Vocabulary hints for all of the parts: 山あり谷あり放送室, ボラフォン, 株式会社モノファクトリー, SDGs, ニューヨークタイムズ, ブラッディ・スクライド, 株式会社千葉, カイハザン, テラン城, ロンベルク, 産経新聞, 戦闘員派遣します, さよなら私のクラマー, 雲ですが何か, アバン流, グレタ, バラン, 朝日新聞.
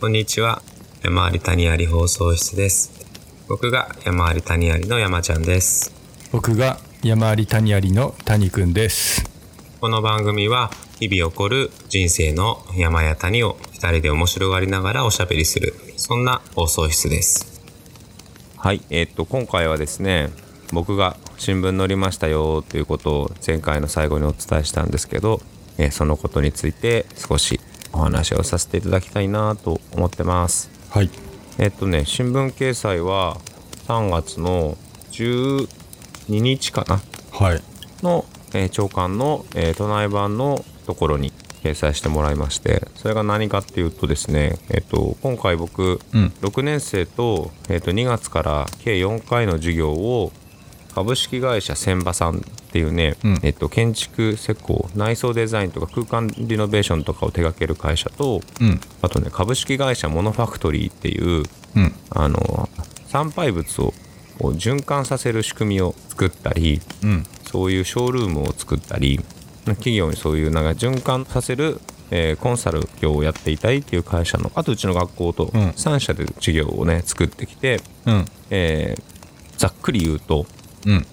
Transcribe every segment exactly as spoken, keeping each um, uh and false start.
こんにちは。山あり谷あり放送室です。僕が山あり谷ありの山ちゃんです。僕が山あり谷ありの谷くんです。この番組は日々起こる人生の山や谷を二人で面白がりながらおしゃべりする、そんな放送室です。はい、えー、っと今回はですね、僕が新聞載りましたよということを前回の最後にお伝えしたんですけど、えー、そのことについて少しお話をさせていただきたいなと思ってます。はい。えー、っとね、新聞掲載はさんがつのじゅうににちかな。はい。のえー、朝刊の、えー、都内版のところに掲載してもらいまして、それが何かっていうとですね、えー、と今回僕、うん、ろくねんせい と,、えー、とにがつから計よんかいの授業を株式会社千葉さんっていうね、うんえー、と建築施工内装デザインとか空間リノベーションとかを手掛ける会社と、うん、あとね株式会社モノファクトリーっていう、うん、あの産廃物を循環させる仕組みを作ったり、うんそういうショールームを作ったり、企業にそういうなんか循環させる、えー、コンサル業をやっていたりっていう会社の、あとうちの学校とさん社で授業をね作ってきて、うんえー、ざっくり言うと、うん、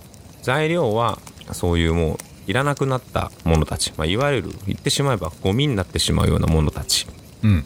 材料はそういうもういらなくなったものたち、まあ、いわゆる言ってしまえばゴミになってしまうようなものたち、うん、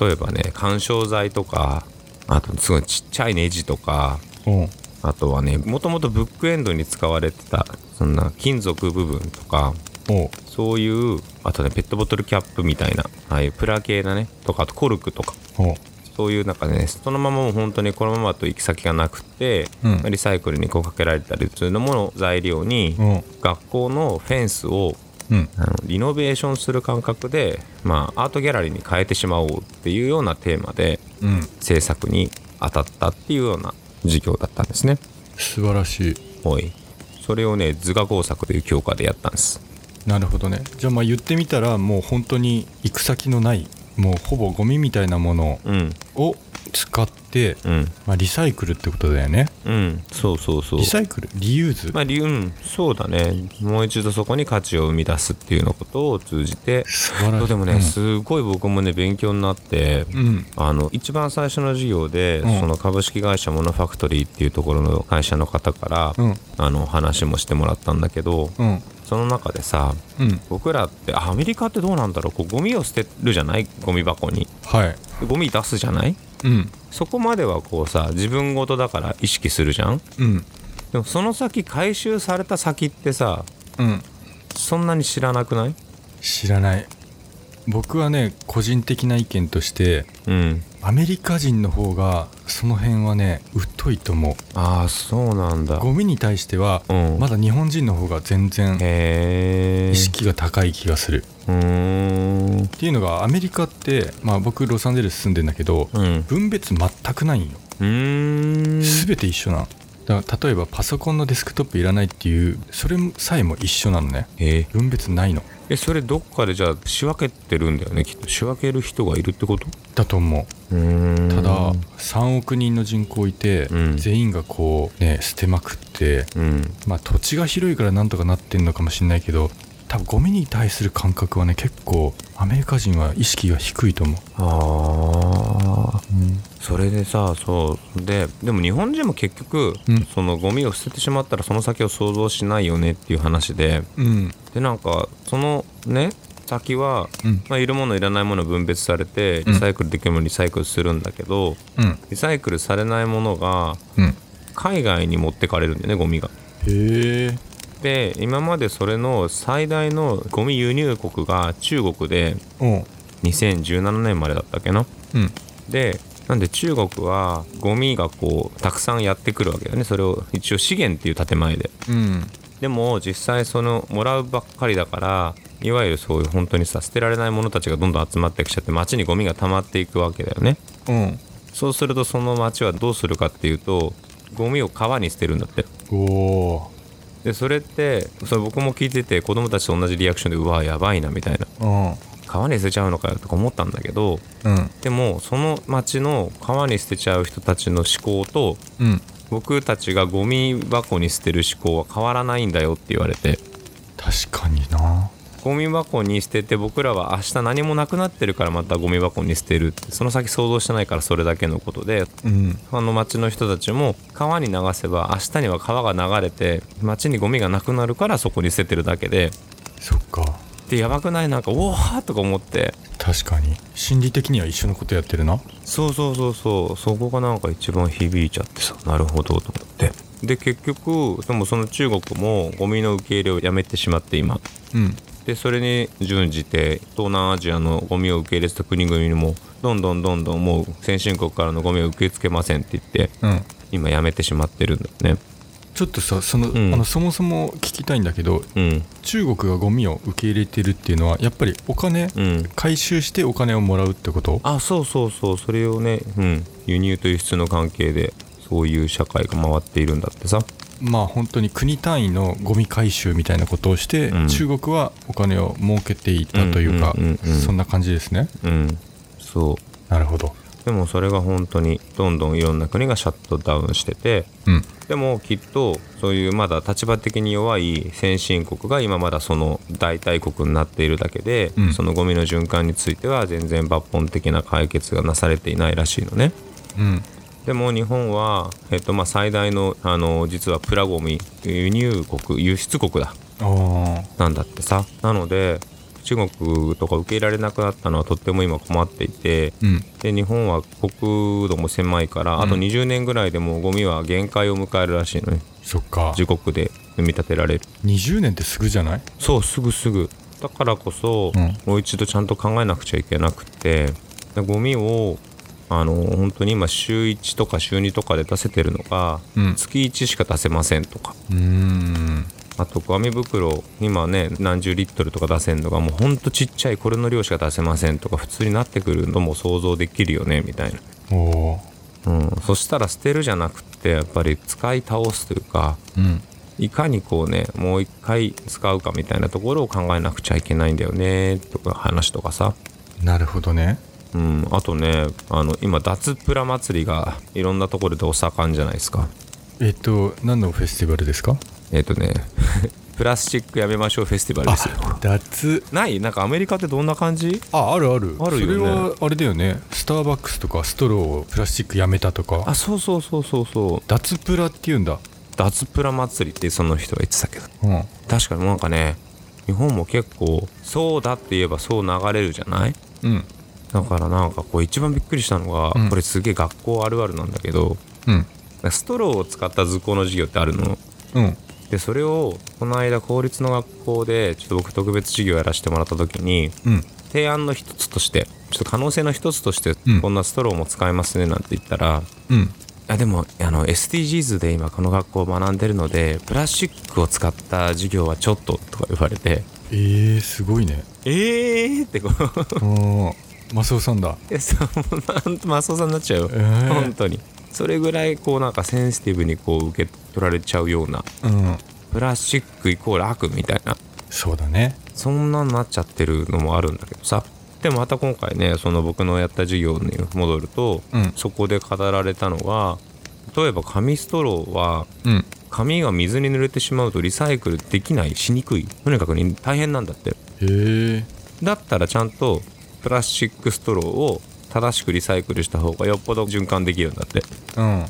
例えばね緩衝材とか、あとすごいちっちゃいネジとか、うんあとはね、もともとブックエンドに使われてたそんな金属部分とか、おうそういうあとねペットボトルキャップみたいな、ああいうプラ系だねとか、あとコルクとか、おうそういうなんかねそのままもう本当にこのままと行き先がなくて、うん、リサイクルにこうかけられたりするのもの材料に、学校のフェンスを、うん、あのリノベーションする感覚で、まあ、アートギャラリーに変えてしまおうっていうようなテーマで、うん、制作に当たったっていうような授業だったんですね。素晴らしい。おい、それをね図画工作という教科でやったんです。なるほどね。じゃあまあ言ってみたら、もう本当に行く先のないもうほぼゴミみたいなものを使って、うんまあ、リサイクルってことだよね。うんそうそうそう、リサイクルリユーズ、まあリうん、そうだね。もう一度そこに価値を生み出すっていうのことを通じて、素晴らしい。でもね、うん、すごい僕もね勉強になって、うん、あの一番最初の授業で、うん、その株式会社モノファクトリーっていうところの会社の方から、うん、あの話もしてもらったんだけど、うんその中でさ、うん、僕らってアメリカってどうなんだろう、こうゴミを捨てるじゃない、ゴミ箱に、はい、ゴミ出すじゃない、うん、そこまではこうさ自分ごとだから意識するじゃん、うん、でもその先回収された先ってさ、うん、そんなに知らなくない？知らない。僕はね個人的な意見として、うん、アメリカ人の方がその辺はね疎いと思う。ああそうなんだ。ゴミに対しては、うん、まだ日本人の方が全然意識が高い気がする。うーんっていうのがアメリカって、まあ、僕ロサンゼルス住んでんだけど、うん、分別全くないんよ。うーん全て一緒な。だから例えばパソコンのデスクトップいらないっていうそれさえも一緒なのね、えー、分別ないの。えそれどっかでじゃあ仕分けてるんだよねきっと。仕分ける人がいるってことだと思う。うーんたださんおくにんの人口いて、うん、全員がこうね捨てまくって、うん、まあ土地が広いからなんとかなってんのかもしれないけど、多分ゴミに対する感覚はね結構アメリカ人は意識が低いと思う。ああ、うん、それでさそうででも日本人も結局、うん、そのゴミを捨ててしまったらその先を想像しないよねっていう話で、うん、でなんかそのね先は、うんまあ、いるものいらないもの分別されてリサイクルできるものリサイクルするんだけど、うん、リサイクルされないものが、うん、海外に持ってかれるんだよねゴミが。へえ。で今までそれの最大のゴミ輸入国が中国でにせんじゅうななねんまでだったっけな、うん、でなんで中国はゴミがこうたくさんやってくるわけだよね。それを一応資源っていう建前で、うん、でも実際そのもらうばっかりだから、いわゆるそういう本当にさ捨てられないものたちがどんどん集まってきちゃって街にゴミが溜まっていくわけだよね、うん、そうするとその街はどうするかっていうとゴミを川に捨てるんだって。おーでそれってそれ僕も聞いてて子供たちと同じリアクションでうわやばいなみたいな、うん、川に捨てちゃうのかよとか思ったんだけど、うん、でもその町の川に捨てちゃう人たちの思考と、うん、僕たちがゴミ箱に捨てる思考は変わらないんだよって言われて。確かにな。ゴミ箱に捨てて、僕らは明日何もなくなってるからまたゴミ箱に捨てるって、その先想像してないからそれだけのことで、うん、あの町の人たちも川に流せば明日には川が流れて町にゴミがなくなるからそこに捨ててるだけで、そっかでやばくない、なんかおーとか思って。確かに心理的には一緒のことやってるな。そうそうそうそう、そこがなんか一番響いちゃってさ、なるほどと思って。で結局でもその中国もゴミの受け入れをやめてしまって今、うん、でそれに準じて東南アジアのゴミを受け入れた国々にもどんどんどんどんもう先進国からのゴミを受け付けませんって言って、うん、今やめてしまってるんだよね。ちょっとさ そ, の、うん、あのそもそも聞きたいんだけど、うん、中国がゴミを受け入れてるっていうのはやっぱりお金、うん、回収してお金をもらうってこと？あ、そうそうそう、それをね、うん、輸入と輸出の関係でそういう社会が回っているんだってさ。まあ本当に国単位のゴミ回収みたいなことをして、うん、中国はお金を儲けていたというか、うんうんうんうん、そんな感じですね、うん、そうなるほど。でもそれが本当にどんどんいろんな国がシャットダウンしてて、うん、でもきっとそういうまだ立場的に弱い先進国が今まだその代替国になっているだけで、うん、そのゴミの循環については全然抜本的な解決がなされていないらしいのね、うん。でも日本は、えっと、まあ最大の、あの実はプラゴミ輸入国輸出国だなんだってさ。なので中国とか受け入れられなくなったのはとっても今困っていて、うん、で日本は国土も狭いから、うん、あとにじゅうねんぐらいでもゴミは限界を迎えるらしいのね。そっか、自国で組み立てられるにじゅうねんってすぐじゃない？そう、すぐすぐだからこそ、うん、もう一度ちゃんと考えなくちゃいけなくて、でゴミをあの本当に今週いちとか週にとかで出せてるのが、うん、月いちしか出せませんとか、うーん、あとゴミ袋今ね何十リットルとか出せんのがもうほんとちっちゃいこれの量しか出せませんとか普通になってくるのも想像できるよねみたいな。お、うん、そしたら捨てるじゃなくってやっぱり使い倒すというか、うん、いかにこうねもう一回使うかみたいなところを考えなくちゃいけないんだよねとか話とかさ。なるほどね、うん、あとねあの今脱プラ祭りがいろんなところでお盛んじゃないですか。えっと何のフェスティバルですか？えっ、ー、とねプラスチックやめましょうフェスティバルですよ。脱ない、なんかアメリカってどんな感じ？あ、あるあるあるよね。それはあれだよね、スターバックスとかストローをプラスチックやめたとか。あ、そうそうそうそうそう、脱プラって言うんだ。脱プラ祭りってその人が言ってたけど、うん、確かになんかね日本も結構そうだって言えばそう流れるじゃない、うん、だからなんかこう一番びっくりしたのが、うん、これすげえ学校あるあるなんだけど、うん、ストローを使った図工の授業ってあるの、うん、でそれをこの間公立の学校でちょっと僕特別授業やらせてもらった時に、うん、提案の一つとしてちょっと可能性の一つとして、うん、こんなストローも使えますねなんて言ったら、うん、あでもあの エスディージーズ で今この学校を学んでるのでプラスチックを使った授業はちょっととか言われて、えーすごいね、えーってこうマスオさんだ。マスオさんになっちゃうよ、えー、本当にそれぐらいこうなんかセンシティブにこう受け取られちゃうような、うん、プラスチックイコール悪みたいな。そうだね、そんなんなっちゃってるのもあるんだけどさ。でもまた今回ねその僕のやった授業に戻ると、うん、そこで語られたのは例えば紙ストローは、うん、紙が水に濡れてしまうとリサイクルできないしにくい、とにかく大変なんだって。へえ。だったらちゃんとプラスチックストローを正しくリサイクルした方がよっぽど循環できるんだって、うん、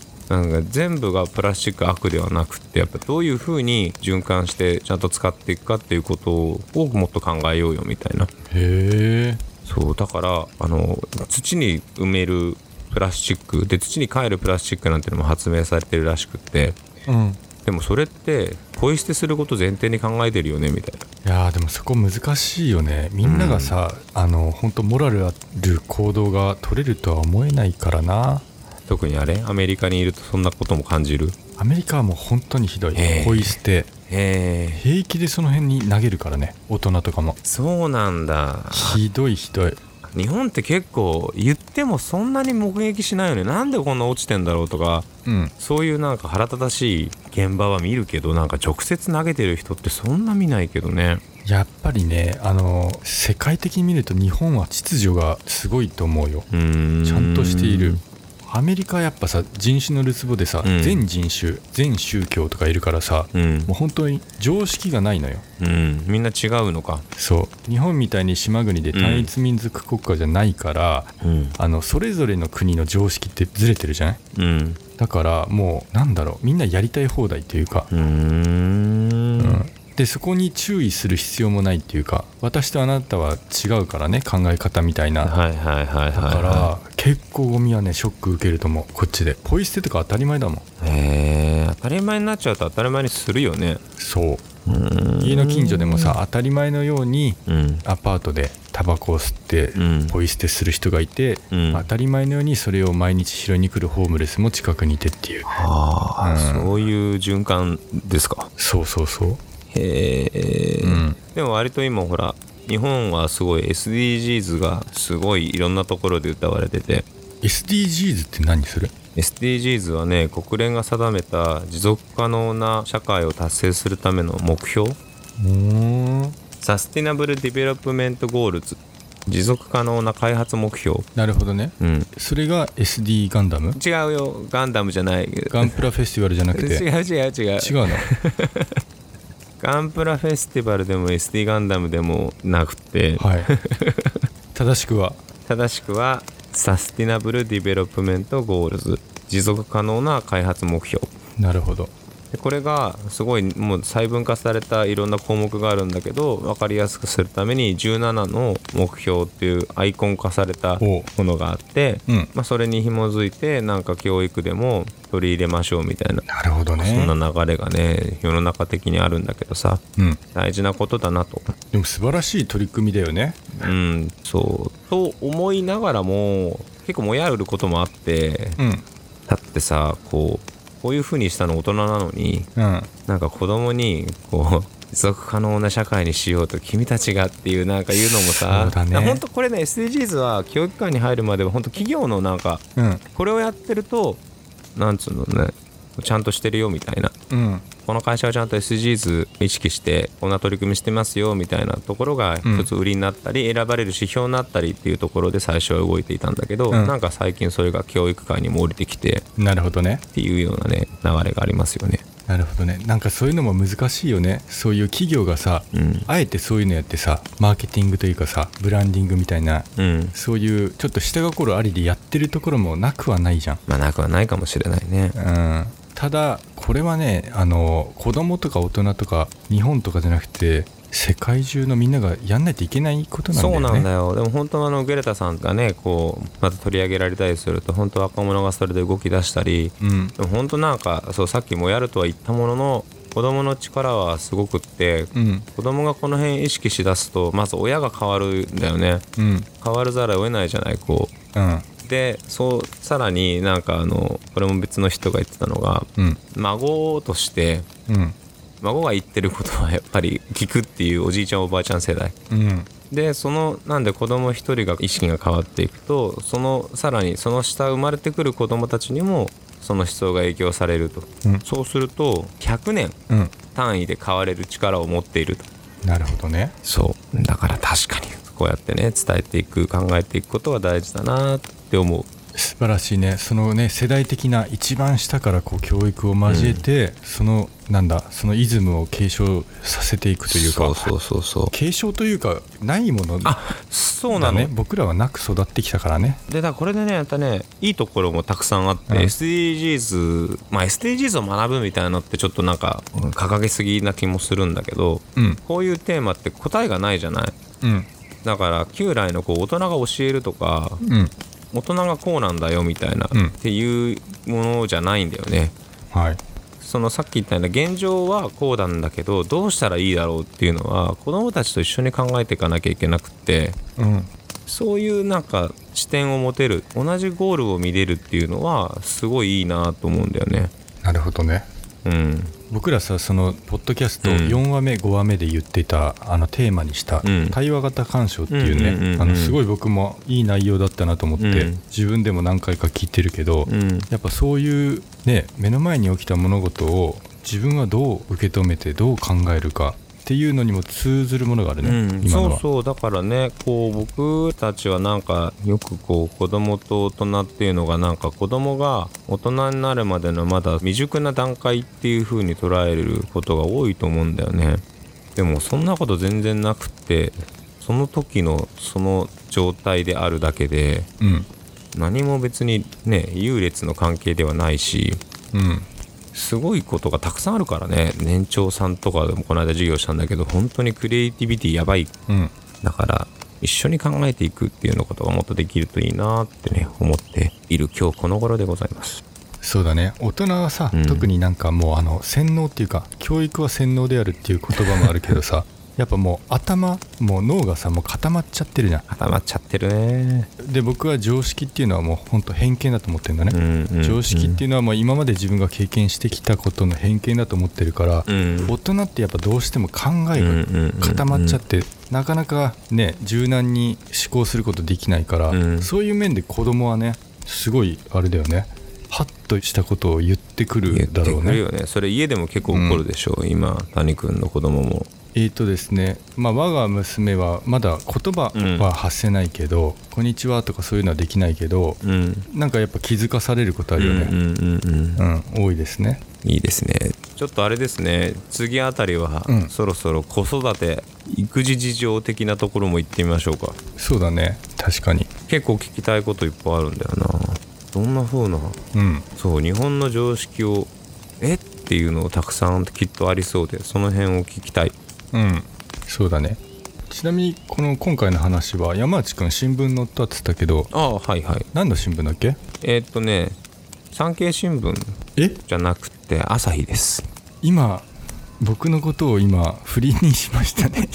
なんか全部がプラスチック悪ではなくってやっぱどういう風に循環してちゃんと使っていくかっていうことをもっと考えようよみたいな。へー。そうだからあの土に埋めるプラスチックで土に還るプラスチックなんてのも発明されてるらしくって、うん、でもそれってポイ捨てすること前提に考えてるよねみたいな。いやでもそこ難しいよね。みんながさ、うん、あの本当モラルある行動が取れるとは思えないからな。特にあれアメリカにいるとそんなことも感じる。アメリカはもう本当にひどい、えー、ポイ捨て、えー、平気でその辺に投げるからね、大人とかも。そうなんだ、ひどいひどい。日本って結構言ってもそんなに目撃しないよね。なんでこんな落ちてんだろうとか、うん、そういうなんか腹立たしい現場は見るけど、なんか直接投げてる人ってそんな見ないけどね。やっぱりねあの世界的に見ると日本は秩序がすごいと思うよ。うーん、ちゃんとしている。アメリカはやっぱさ人種のるつぼでさ、うん、全人種全宗教とかいるからさ、うん、もう本当に常識がないのよ、うん、みんな違うのか。そう日本みたいに島国で単一民族国家じゃないから、うん、あのそれぞれの国の常識ってずれてるじゃない、うん、だからもうなんだろうみんなやりたい放題というか、うーん、うん、でそこに注意する必要もないっていうか私とあなたは違うからね考え方みたいな、はいはいはいはい、だから結構ゴミはねショック受けると思う。こっちでポイ捨てとか当たり前だもん。へえ、当たり前になっちゃうと当たり前にするよね。そう家の近所でもさ当たり前のようにアパートでタバコを吸ってポイ捨てする人がいて、うん、当たり前のようにそれを毎日拾いに来るホームレスも近くにいてっていう、あ、うん、そういう循環ですか。そうそうそう。へ、うん、でも割と今ほら日本はすごい エスディージーズ がすごいいろんなところで歌われてて。 エスディージーズ って何それ？エスディージーズ はね国連が定めた持続可能な社会を達成するための目標、サスティナブルディベロップメントゴールズ、持続可能な開発目標。なるほどね、うん、それが エスディー ガンダム？違うよ、ガンダムじゃない、ガンプラフェスティバルじゃなくて違う違う違う違うのガンプラフェスティバルでも エスディー ガンダムでもなくて、はい、正しくは正しくはサスティナブルディベロップメントゴールズ、持続可能な開発目標。なるほど。でこれがすごいもう細分化されたいろんな項目があるんだけど分かりやすくするためにじゅうななの目標っていうアイコン化されたものがあって、うん、まあ、それに紐づいてなんか教育でも取り入れましょうみたいな。なるほどね。そんな流れがね世の中的にあるんだけどさ、うん、大事なことだなと。でも素晴らしい取り組みだよね。うん、そうと思いながらも結構もやることもあって、うん、だってさこうこういう風にしたの大人なのに、うん、なんか子供にこう持続可能な社会にしようと君たちがっていうなんか言うのもさ、本当、ね、これね エスディージーズ は教育界に入るまでは本当企業のなんか、うん、これをやってるとなんつうのねちゃんとしてるよみたいな、うん、この会社はちゃんと エスディージーズ 意識してこんな取り組みしてますよみたいなところが一つ売りになったり、うん、選ばれる指標になったりっていうところで最初は動いていたんだけど、うん、なんか最近それが教育界にも降りてきて、なるほどねっていうようなね流れがありますよね。なるほどね。なんかそういうのも難しいよね。そういう企業がさ、うん、あえてそういうのやってさマーケティングというかさブランディングみたいな、うん、そういうちょっと下心ありでやってるところもなくはないじゃん。まあなくはないかもしれないね。うん、ただこれはねあの子供とか大人とか日本とかじゃなくて世界中のみんながやんないといけないことなんだよね。そうなんだよ。でも本当あのグレタさんがねこうまた取り上げられたりすると本当若者がそれで動き出したり、うん、でも本当なんかそうさっきもやるとは言ったものの子供の力はすごくって、うん、子供がこの辺意識しだすとまず親が変わるんだよね、うん、変わるざるを得ないじゃないこう、うん、でそうさらになんかあのこれも別の人が言ってたのが、うん、孫として、うん、孫が言ってることはやっぱり聞くっていうおじいちゃんおばあちゃん世代、うん、でそのなんで子供一人が意識が変わっていくとそのさらにその下生まれてくる子供たちにもその思想が影響されると、うん、そうするとひゃくねん単位で変われる力を持っていると、うん、なるほどね。そうだから確かにこうやってね伝えていく考えていくことは大事だなって思う。素晴らしいね。そのね世代的な一番下からこう教育を交えて、うん、そのなんだそのイズムを継承させていくというか、そうそうそうそう継承というかないものだね。あ、そうなの。僕らはなく育ってきたからね。でだからこれでねまたねいいところもたくさんあって、うん、エスディージーズ まあ エスディージーズ を学ぶみたいなのってちょっとなんか掲げすぎな気もするんだけど、うん、こういうテーマって答えがないじゃない。うん、だから旧来のこう大人が教えるとか、うん、大人がこうなんだよみたいな、うん、っていうものじゃないんだよね、はい、そのさっき言ったような現状はこうなんだけどどうしたらいいだろうっていうのは子どもたちと一緒に考えていかなきゃいけなくって、うん、そういうなんか視点を持てる同じゴールを見れるっていうのはすごいいいなと思うんだよね。なるほどね。うん、僕らさそのポッドキャストよんわめ、うん、ごわめで言っていたあのテーマにした、うん、対話型鑑賞っていうね、うんうんうんうん、あのすごい僕もいい内容だったなと思って、うん、自分でも何回か聞いてるけど、うん、やっぱそういう、ね、目の前に起きた物事を自分はどう受け止めてどう考えるかっていうのにも通ずるものがあるね、うん、今のは。そうそう、だからね、こう僕たちはなんかよくこう子供と大人っていうのが、なんか子供が大人になるまでのまだ未熟な段階っていう風に捉えることが多いと思うんだよね。でもそんなこと全然なくって、その時のその状態であるだけで、うん、何も別にね優劣の関係ではないし、うん、すごいことがたくさんあるからね。年長さんとかでもこの間授業したんだけど、本当にクリエイティビティやばい、うん、だから一緒に考えていくっていうのことがもっとできるといいなってね思っている今日この頃でございます。そうだね、大人はさ、うん、特になんかもうあの洗脳っていうか、教育は洗脳であるっていう言葉もあるけどさやっぱもう頭もう脳がさもう固まっちゃってるじゃん。固まっちゃってるね。で僕は常識っていうのはもう本当偏見だと思ってるんだね、うんうんうん、常識っていうのはもう今まで自分が経験してきたことの偏見だと思ってるから、うん、大人ってやっぱどうしても考えが固まっちゃって、うんうんうんうん、なかなかね柔軟に思考することできないから、うん、そういう面で子供はねすごいあれだよね、ハッとしたことを言ってくるだろうね。言ってくるよね。それ家でも結構怒るでしょう、うん、今谷君の子供も。えーとですね、まあ、我が娘はまだ言葉は発せないけど、うん、こんにちはとかそういうのはできないけど、うん、なんかやっぱ気づかされることあるよね、うんうんうんうん、多いですね。いいですね。ちょっとあれですね、次あたりは、うん、そろそろ子育て育児事情的なところも行ってみましょうか。そうだね、確かに結構聞きたいこといっぱいあるんだよな。どんな風な、うん、そう日本の常識をえっていうのをたくさんきっとありそうで、その辺を聞きたい。うん、そうだね。ちなみにこの今回の話は山内くん新聞載ったって言ったけど、ああはいはい、何の新聞だっけ？えー、っとね産経新聞じゃなくて朝日です。今僕のことを今不倫にしましたね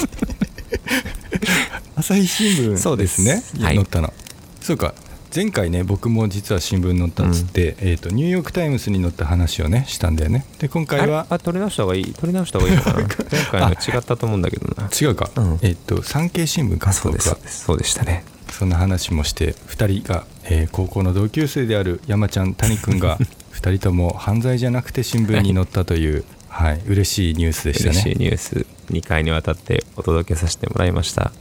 朝日新聞そうですね、はい、載ったの。そうか、前回ね僕も実は新聞載ったっつって、うん、えーと、ニューヨークタイムズに載った話をねしたんだよね。で今回はあ、取り直した方がいい取り直した方がいいのかな前回の違ったと思うんだけどな。違うか、うん、えーと、産経新聞か。そうですそうです、そうでしたね。そんな話もしてふたりが、えー、高校の同級生である山ちゃん谷くんがふたりとも犯罪じゃなくて新聞に載ったというはい、嬉しいニュースでしたね。嬉しいニュースにかいにわたってお届けさせてもらいました。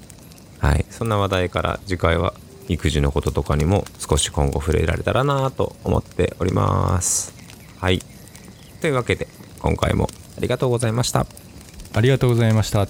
はい、そんな話題から次回は育児のこととかにも少し今後触れられたらなと思っております。はい、というわけで今回もありがとうございました。ありがとうございました。